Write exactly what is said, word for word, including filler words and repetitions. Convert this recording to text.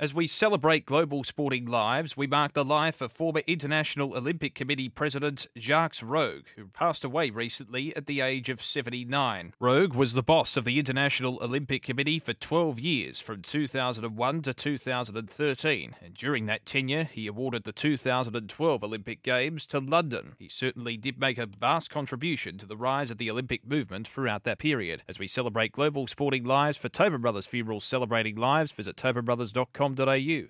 As we celebrate global sporting lives, we mark the life of former International Olympic Committee President Jacques Rogge, who passed away recently at the age of seventy-nine. Rogge was the boss of the International Olympic Committee for twelve years, from two thousand one to two thousand thirteen, and during that tenure, he awarded the two thousand twelve Olympic Games to London. He certainly did make a vast contribution to the rise of the Olympic movement throughout that period. As we celebrate global sporting lives for Tobin Brothers Funerals Celebrating Lives, visit tobin brothers dot com dot a u.